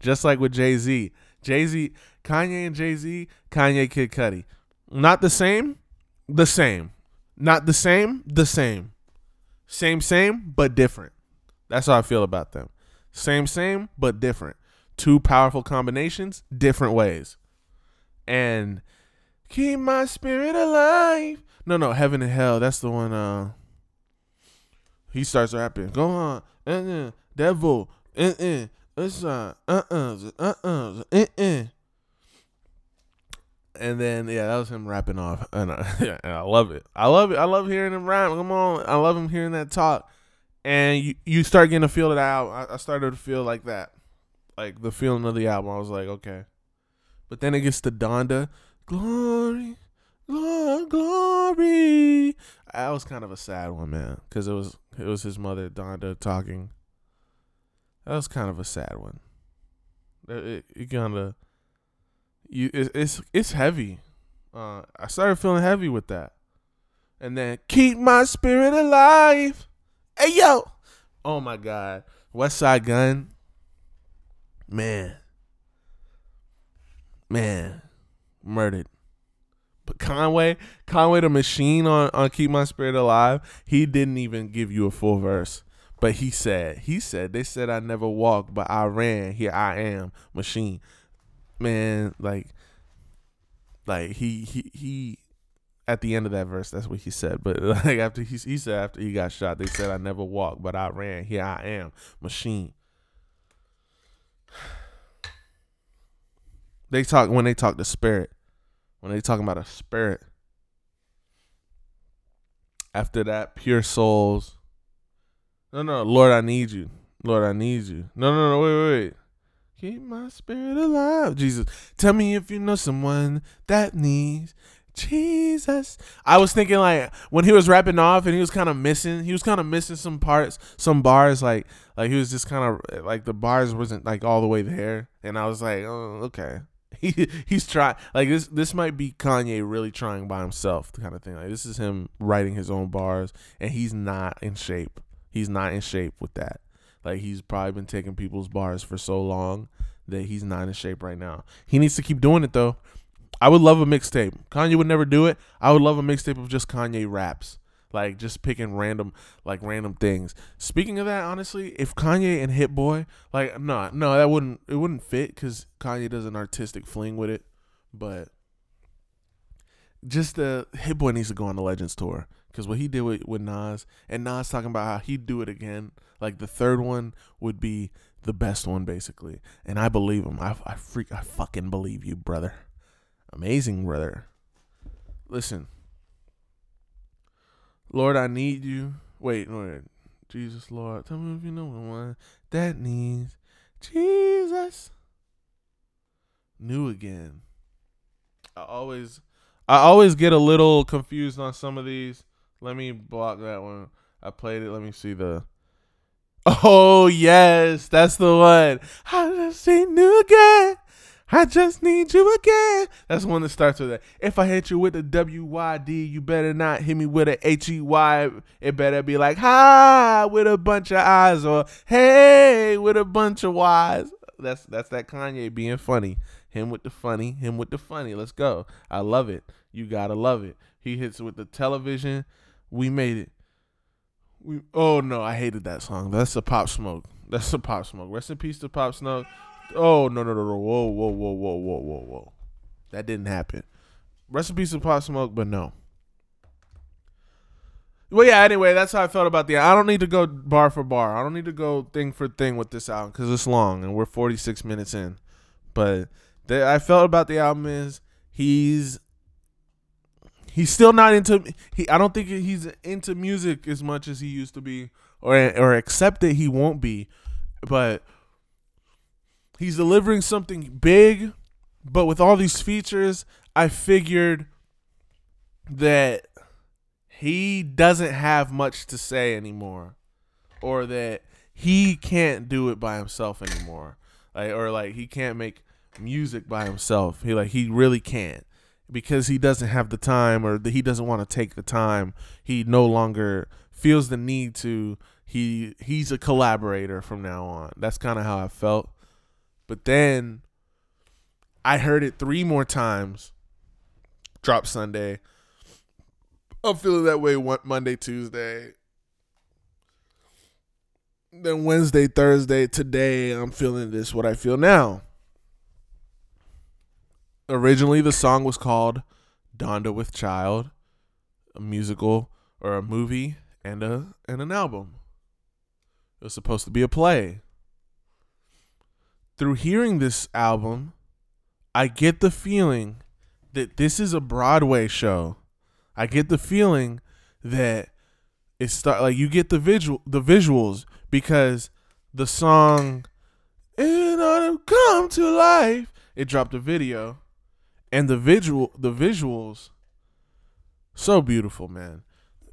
Just like with Jay-Z. Jay-Z, Kanye and Jay-Z, Kanye, Kid Cudi. Not the same, the same. Not the same, the same. Same, same, but different. That's how I feel about them. Same, same, but different. Two powerful combinations, different ways. And keep my spirit alive. No, no, Heaven and Hell. That's the one. Uh, he starts rapping. Go on. Uh-uh. Devil. Uh-uh. Uh-uh. Uh-uh. Uh-uh. Uh-uh. And then, yeah, that was him rapping off. And I, and I love it. I love it. I love hearing him rap. Come on. I love him hearing that talk. And you, you start getting a feel of that album. I, I started to feel like that. Like the feeling of the album. I was like, okay. But then it gets to Donda. Glory, glory, glory. That was kind of a sad one, man. Because it was, it was his mother, Donda, talking. That was kind of a sad one. It, it, it kind of... You it's, it's it's heavy. Uh, I started feeling heavy with that, and then keep my spirit alive. Hey yo, oh my God, West Side Gun, man, man, murdered. But Conway, Conway the Machine on on Keep My Spirit Alive. He didn't even give you a full verse, but he said he said they said I never walked, but I ran. Here I am, Machine. Man, like, like he, he, he, at the end of that verse, that's what he said. But like after he, he said after he got shot, they said, "I never walked, but I ran. Here I am, Machine." They talk when they talk the spirit, when they talking about a spirit. After that, Pure Souls. No, no, Lord, I Need You. Lord, I Need You. No, no, no, wait, wait, wait. Keep my spirit alive, Jesus. Tell me if you know someone that needs Jesus. I was thinking, like, when he was rapping off and he was kind of missing, he was kind of missing some parts, some bars, like, like he was just kind of, like, the bars wasn't, like, all the way there. And I was like, oh, okay. He he's trying, like, this this might be Kanye really trying by himself, the kind of thing. Like, this is him writing his own bars, and he's not in shape. He's not in shape with that. Like, he's probably been taking people's bars for so long that he's not in shape right now. He needs to keep doing it, though. I would love a mixtape. Kanye would never do it. I would love a mixtape of just Kanye raps, like, just picking random, like, random things. Speaking of that, honestly, if Kanye and Hitboy, like, no, no, that wouldn't, it wouldn't fit because Kanye does an artistic fling with it. But just the Hitboy needs to go on the Legends tour because what he did with, with Nas, and Nas talking about how he'd do it again. Like, the third one would be the best one, basically. And I believe him. I, I freak, I fucking believe you, brother. Amazing, brother. Listen. Lord, I need you. Wait, Lord. Jesus, Lord. Tell me if you know one that needs Jesus. New again. I always I always get a little confused on some of these. Let me block that one. I played it. Let me see the... Oh, yes. That's the one. I just need new again. I just need you again. That's one that starts with that. If I hit you with a W Y D, you better not hit me with a H E Y. It better be like, hi, with a bunch of I's, or hey, with a bunch of Y's. That's that's that Kanye being funny. Him with the funny. Him with the funny. Let's go. I love it. You got to love it. He hits with the television. We made it. We, oh, no, I hated that song. That's a Pop Smoke. That's a Pop Smoke. Rest in peace to Pop Smoke. Oh, no, no, no, no. Whoa, whoa, whoa, whoa, whoa, whoa, whoa. That didn't happen. Rest in peace to Pop Smoke, but no. Well, yeah, anyway, that's how I felt about the album. I don't need to go bar for bar. I don't need to go thing for thing with this album because it's long and we're forty-six minutes in. But the, I felt about the album is he's... He's still not into he. I don't think he's into music as much as he used to be, or or accept that he won't be, but he's delivering something big. But with all these features, I figured that he doesn't have much to say anymore, or that he can't do it by himself anymore, like or like he can't make music by himself. He like he really can't. Because he doesn't have the time, or he doesn't want to take the time, he no longer feels the need to. He he's a collaborator from now on. That's kind of how I felt. But then I heard it three more times. Drop Sunday. I'm feeling that way one Monday, Tuesday. Then Wednesday, Thursday, today I'm feeling this. What I feel now. Originally, the song was called Donda with Child, a musical or a movie and a and an album. It was supposed to be a play. Through hearing this album, I get the feeling that this is a Broadway show. I get the feeling that it start like you get the visual the visuals because the song "It Ought to Come to Life," it dropped a video. And the visual, the visuals, so beautiful, man,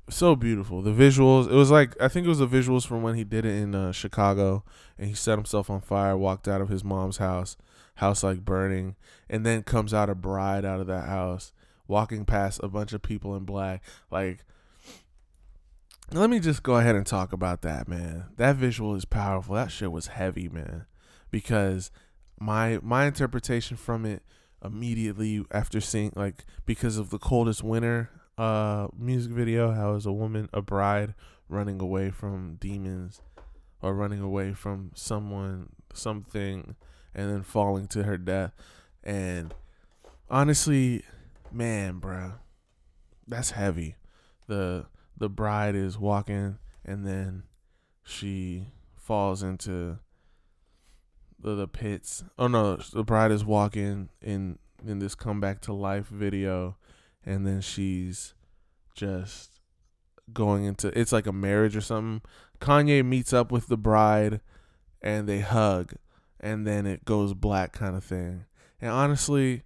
so beautiful. The visuals, it was like I think it was the visuals from when he did it in uh, Chicago, and he set himself on fire, walked out of his mom's house, house like burning, and then comes out a bride out of that house, walking past a bunch of people in black. Like, let me just go ahead and talk about that, man. That visual is powerful. That shit was heavy, man, because my my interpretation from it. Immediately after seeing, like, because of the Coldest Winter uh music video, how is a woman, a bride, running away from demons or running away from someone, something, and then falling to her death. And honestly, man, bruh, that's heavy. The the bride is walking and then she falls into The, the pits. Oh no, the bride is walking in in this Come Back to Life video, and then she's just going into, it's like a marriage or something. Kanye meets up with the bride and they hug, and then it goes black kind of thing. And honestly,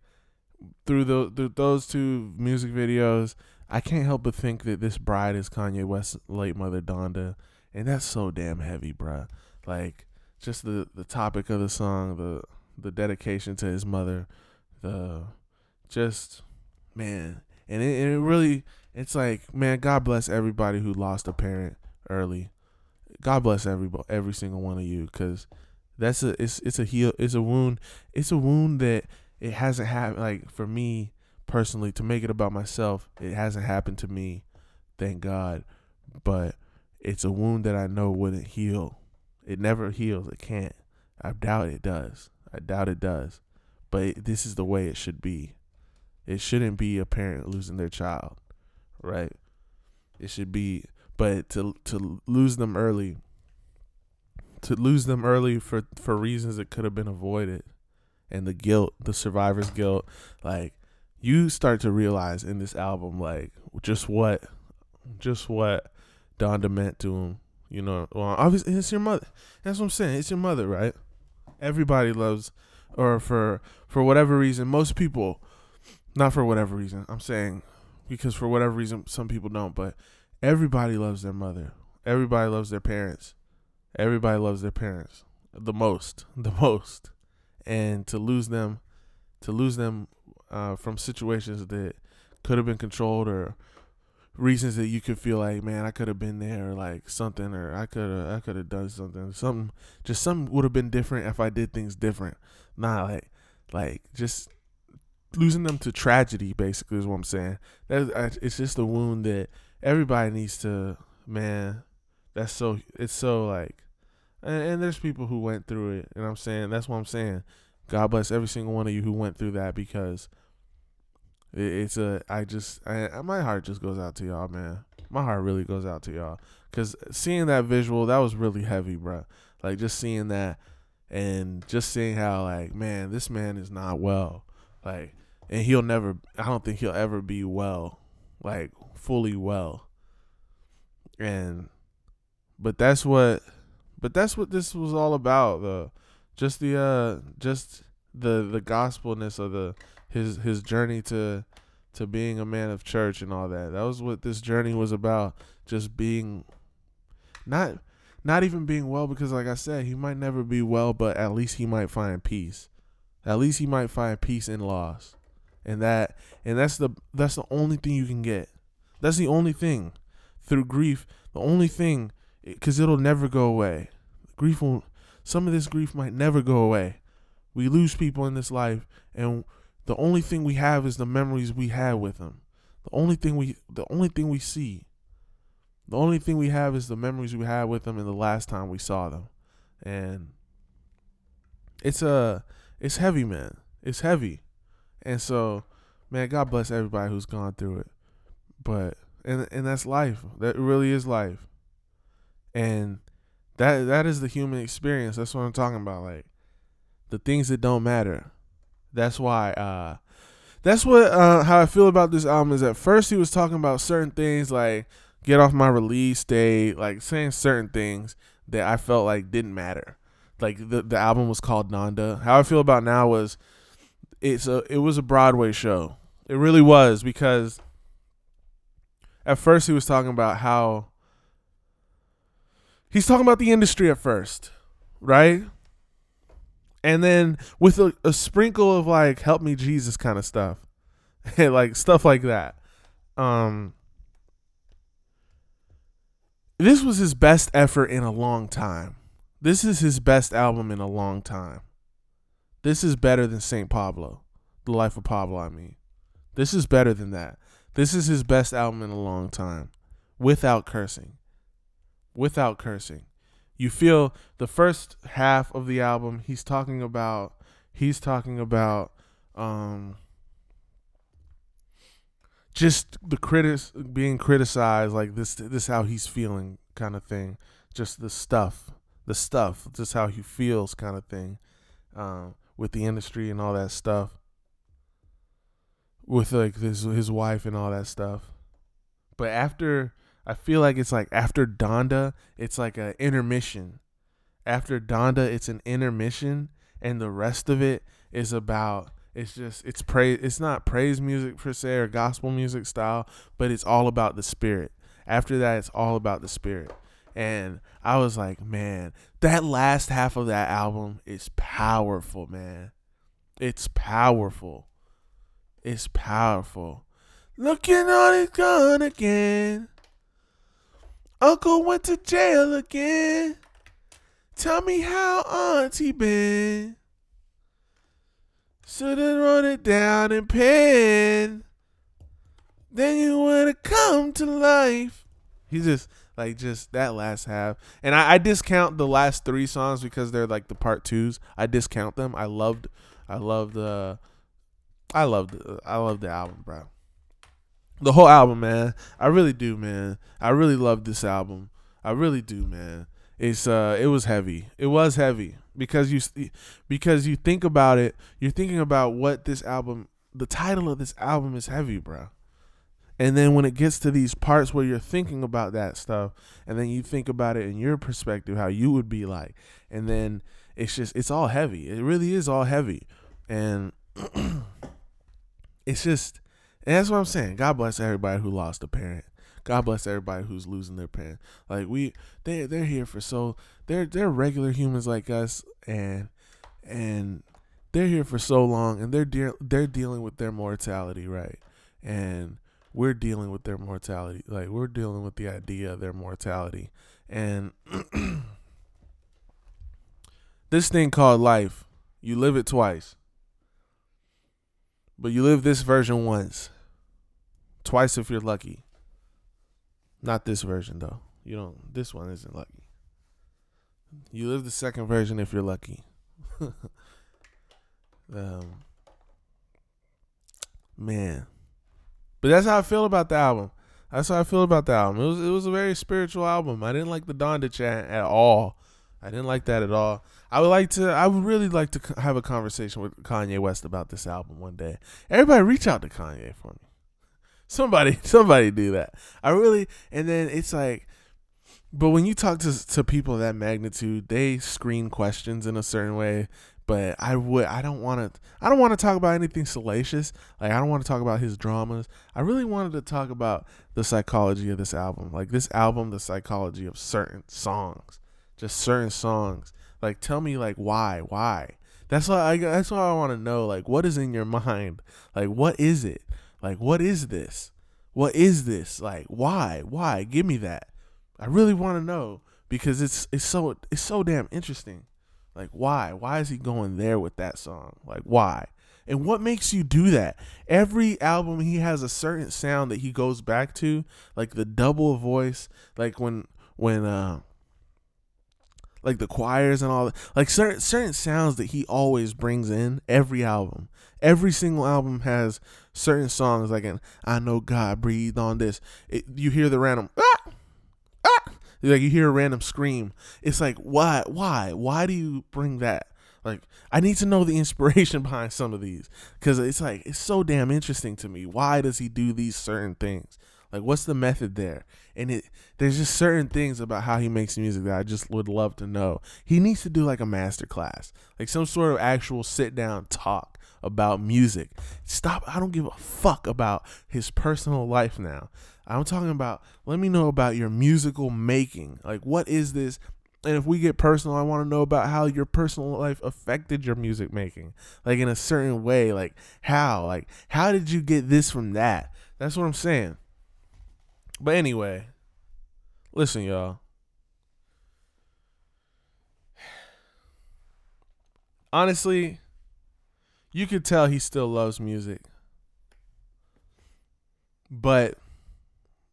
through, the, through those two music videos, I can't help but think that this bride is Kanye West's late mother, Donda. And that's so damn heavy, bruh. Like, just the, the topic of the song, the the dedication to his mother, the just, man. And it, and it really, it's like, man, God bless everybody who lost a parent early. God bless every, every single one of you, because that's a, it's, it's a heal, it's a wound. It's a wound that it hasn't happened, like, for me personally, to make it about myself, it hasn't happened to me, thank God. But it's a wound that I know wouldn't heal. It never heals. It can't. I doubt it does. I doubt it does. But it, this is the way it should be. It shouldn't be a parent losing their child, right? It should be, but to to lose them early, to lose them early for, for reasons that could have been avoided, and the guilt, the survivor's guilt, like, you start to realize in this album, like, just what, just what Donda meant to him. You know, well, obviously it's your mother. That's what I'm saying. It's your mother, right? Everybody loves, or for for whatever reason, most people, not for whatever reason, I'm saying, because for whatever reason, some people don't, but everybody loves their mother. Everybody loves their parents. Everybody loves their parents the most, the most. And to lose them, to lose them uh, from situations that could have been controlled, or reasons that you could feel like, man, I could have been there, or like something, or I could have, I could have done something, something, just something would have been different if I did things different. Nah, like, like just losing them to tragedy, basically, is what I'm saying. That it's just a wound that everybody needs to, man. That's so, it's so like, and, and there's people who went through it, and I'm saying, that's what I'm saying. God bless every single one of you who went through that, because it's a, I just, I, my heart just goes out to y'all, man. My heart really goes out to y'all. Because seeing that visual, that was really heavy, bro. Like, just seeing that and just seeing how, like, man, this man is not well. Like, and he'll never, I don't think he'll ever be well, like, fully well. And, but that's what, but that's what this was all about, though. Just the, uh, just the, the gospelness of the, his his journey to to being a man of church and all that. That was what this journey was about. Just being, not not even being well, because like I said, he might never be well, but at least he might find peace. At least he might find peace in loss. And that and that's the that's the only thing you can get. That's the only thing. Through grief, the only thing, because it'll never go away. Grief will, some of this grief might never go away. We lose people in this life, and the only thing we have is the memories we had with them. The only thing we, the only thing we see, the only thing we have is the memories we had with them and the last time we saw them. And it's a, it's heavy, man. It's heavy. And so, man, God bless everybody who's gone through it. But, and and that's life. That really is life. And that that is the human experience. That's what I'm talking about. Like, the things that don't matter. That's why, uh, that's what, uh, how I feel about this album is at first he was talking about certain things, like get off my release date, like saying certain things that I felt like didn't matter. Like the, the album was called Donda. How I feel about now was it's a, it was a Broadway show. It really was, because at first he was talking about how he's talking about the industry at first, right? And then with a, a sprinkle of like, help me Jesus kind of stuff, like stuff like that. Um, this was his best effort in a long time. This is his best album in a long time. This is better than Saint Pablo, The Life of Pablo, I mean. This is better than that. This is his best album in a long time, without cursing, without cursing. You feel the first half of the album, he's talking about, he's talking about um, just the critics being criticized, like this, this is how he's feeling kind of thing. Just the stuff, the stuff, just how he feels kind of thing, um, with the industry and all that stuff, with like this, his wife and all that stuff. But after, I feel like it's like after Donda, it's like an intermission. After Donda, it's an intermission, and the rest of it is about, it's just, it's praise. It's not praise music per se or gospel music style, but it's all about the spirit. After that, it's all about the spirit. And I was like, man, that last half of that album is powerful, man. It's powerful. It's powerful. Looking on his gun again. Uncle went to jail again. Tell me how auntie been. Should've run it down in pen. Then you would've come to life. He just, like, just that last half. And I, I discount the last three songs because they're like the part twos. I discount them. I loved, I loved the, uh, I loved, uh, I loved the album, bro. The whole album, man. I really do, man. I really love this album. I really do, man. It's uh, it was heavy. It was heavy because you, because you think about it. You're thinking about what this album. The title of this album is heavy, bro. And then when it gets to these parts where you're thinking about that stuff, and then you think about it in your perspective, how you would be like, and then it's just, it's all heavy. It really is all heavy, and it's just. And that's what I'm saying. God bless everybody who lost a parent. God bless everybody who's losing their parent. Like we, they, they're here for so they're they're regular humans like us, and and they're here for so long, and they're de- they're dealing with their mortality, right? And we're dealing with their mortality, like we're dealing with the idea of their mortality, and this thing called life, you live it twice, but you live this version once. Twice if you're lucky. Not this version though. You don't. This one isn't lucky. You live the second version if you're lucky. um, man, but that's how I feel about the album. That's how I feel about the album. It was it was a very spiritual album. I didn't like the Donda chant at all. I didn't like that at all. I would like to, I would really like to have a conversation with Kanye West about this album one day. Everybody reach out to Kanye for me. Somebody, somebody do that. I really, and then it's like, but when you talk to to people of that magnitude, they screen questions in a certain way. But I would, I don't want to, I don't want to talk about anything salacious. Like, I don't want to talk about his dramas. I really wanted to talk about the psychology of this album. Like this album, the psychology of certain songs. Just certain songs. Like, tell me, like, why, why? That's what I, that's what I want to know. Like, what is in your mind? Like, what is it? Like, what is this? What is this? Like, why, why? Give me that. I really want to know because it's it's so it's so damn interesting. Like, why? Why is he going there with that song? Like, why? And what makes you do that? Every album he has a certain sound that he goes back to, like the double voice, like when when uh. like the choirs and all that, like certain certain sounds that he always brings in every album. Every single album has certain songs like an "I know God breathed on this." It, you hear the random ah, ah, like you hear a random scream. It's like why, why, why do you bring that? Like I need to know the inspiration behind some of these because it's like it's so damn interesting to me. Why does he do these certain things? Like, what's the method there? And it there's just certain things about how he makes music that I just would love to know. He needs to do like a master class, like some sort of actual sit down talk about music. Stop. I don't give a fuck about his personal life now. I'm talking about, let me know about your musical making. Like, what is this? And if we get personal, I want to know about how your personal life affected your music making, like in a certain way. Like how, like how did you get this from that? That's what I'm saying. But anyway, listen, y'all. Honestly, you could tell he still loves music, but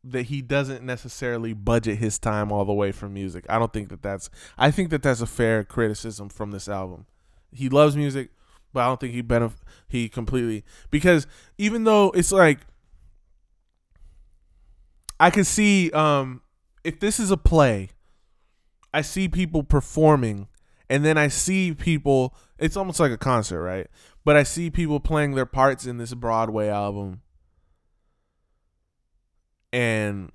that he doesn't necessarily budget his time all the way for music. I don't think that that's, I think that that's a fair criticism from this album. He loves music, but I don't think he benef- he completely, because even though it's like, I could see um, if this is a play, I see people performing and then I see people. It's almost like a concert, right? But I see people playing their parts in this Broadway album. And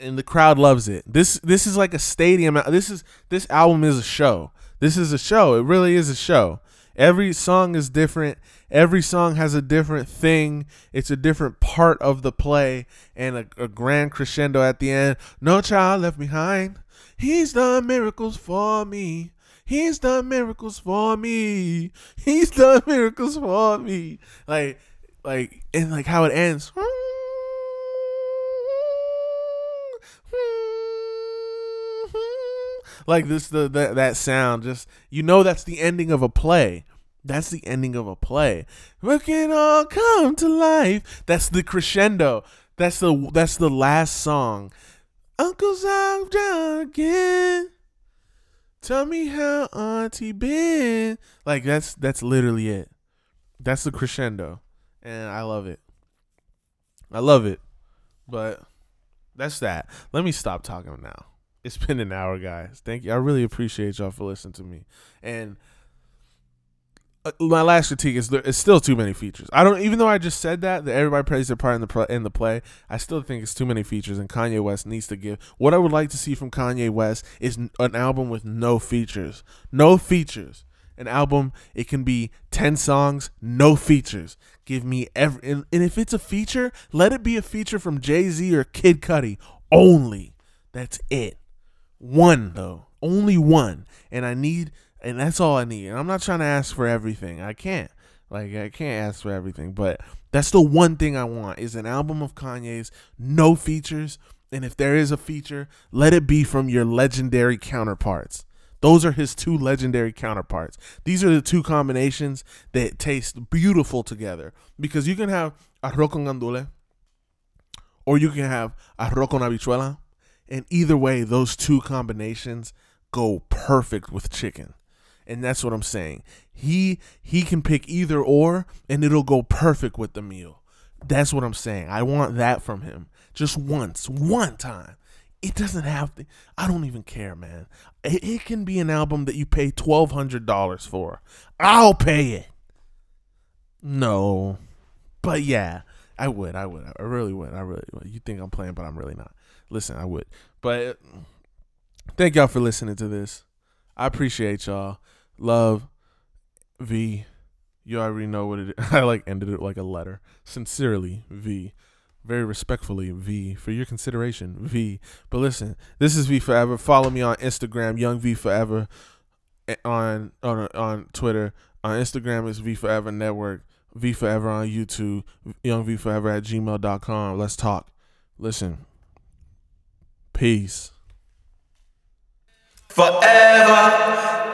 and the crowd loves it. This this is like a stadium. This is this album is a show. This is a show. It really is a show. Every song is different. Every song has a different thing. It's a different part of the play, and a, a grand crescendo at the end. No child left behind. He's done miracles for me. He's done miracles for me. He's done miracles for me. Like, like, and like how it ends. Like this, the, the that sound, just, you know, that's the ending of a play. That's the ending of a play. We can all come to life. That's the crescendo. That's the that's the last song. Uncle Zog down again. Tell me how Auntie been. Like that's that's literally it. That's the crescendo, and I love it. I love it, but that's that. Let me stop talking now. It's been an hour, guys. Thank you. I really appreciate y'all for listening to me. And my last critique is there, it's still too many features. I don't, even though I just said that that everybody plays their part in the in the play, I still think it's too many features. And Kanye West needs to give. What I would like to see from Kanye West is an album with no features, no features. An album, it can be ten songs, no features. Give me every, and, and if it's a feature, let it be a feature from Jay-Z or Kid Cudi only. That's it. One though, only one, and I need, and that's all I need. And I'm not trying to ask for everything. I can't, like, I can't ask for everything. But that's the one thing I want is an album of Kanye's, no features. And if there is a feature, let it be from your legendary counterparts. Those are his two legendary counterparts. These are the two combinations that taste beautiful together, because you can have arroz con gandules, or you can have arroz con habichuela. And either way, those two combinations go perfect with chicken. And that's what I'm saying. He he can pick either or, and it'll go perfect with the meal. That's what I'm saying. I want that from him. Just once, one time. It doesn't have to. I don't even care, man. It, it can be an album that you pay twelve hundred dollars for. I'll pay it. No. But yeah, I would. I would. I really would. I really would. You think I'm playing, but I'm really not. Listen, I would. But thank y'all for listening to this. I appreciate y'all. Love, V. You already know what it is. I like ended it like a letter. Sincerely, V. Very respectfully, V. For your consideration, V. But listen, this is V Forever. Follow me on Instagram, Young V Forever. On on on Twitter. On Instagram is V Forever Network. V Forever on YouTube. Young V Forever at gmail dot com. Let's talk. Listen. Peace. Forever.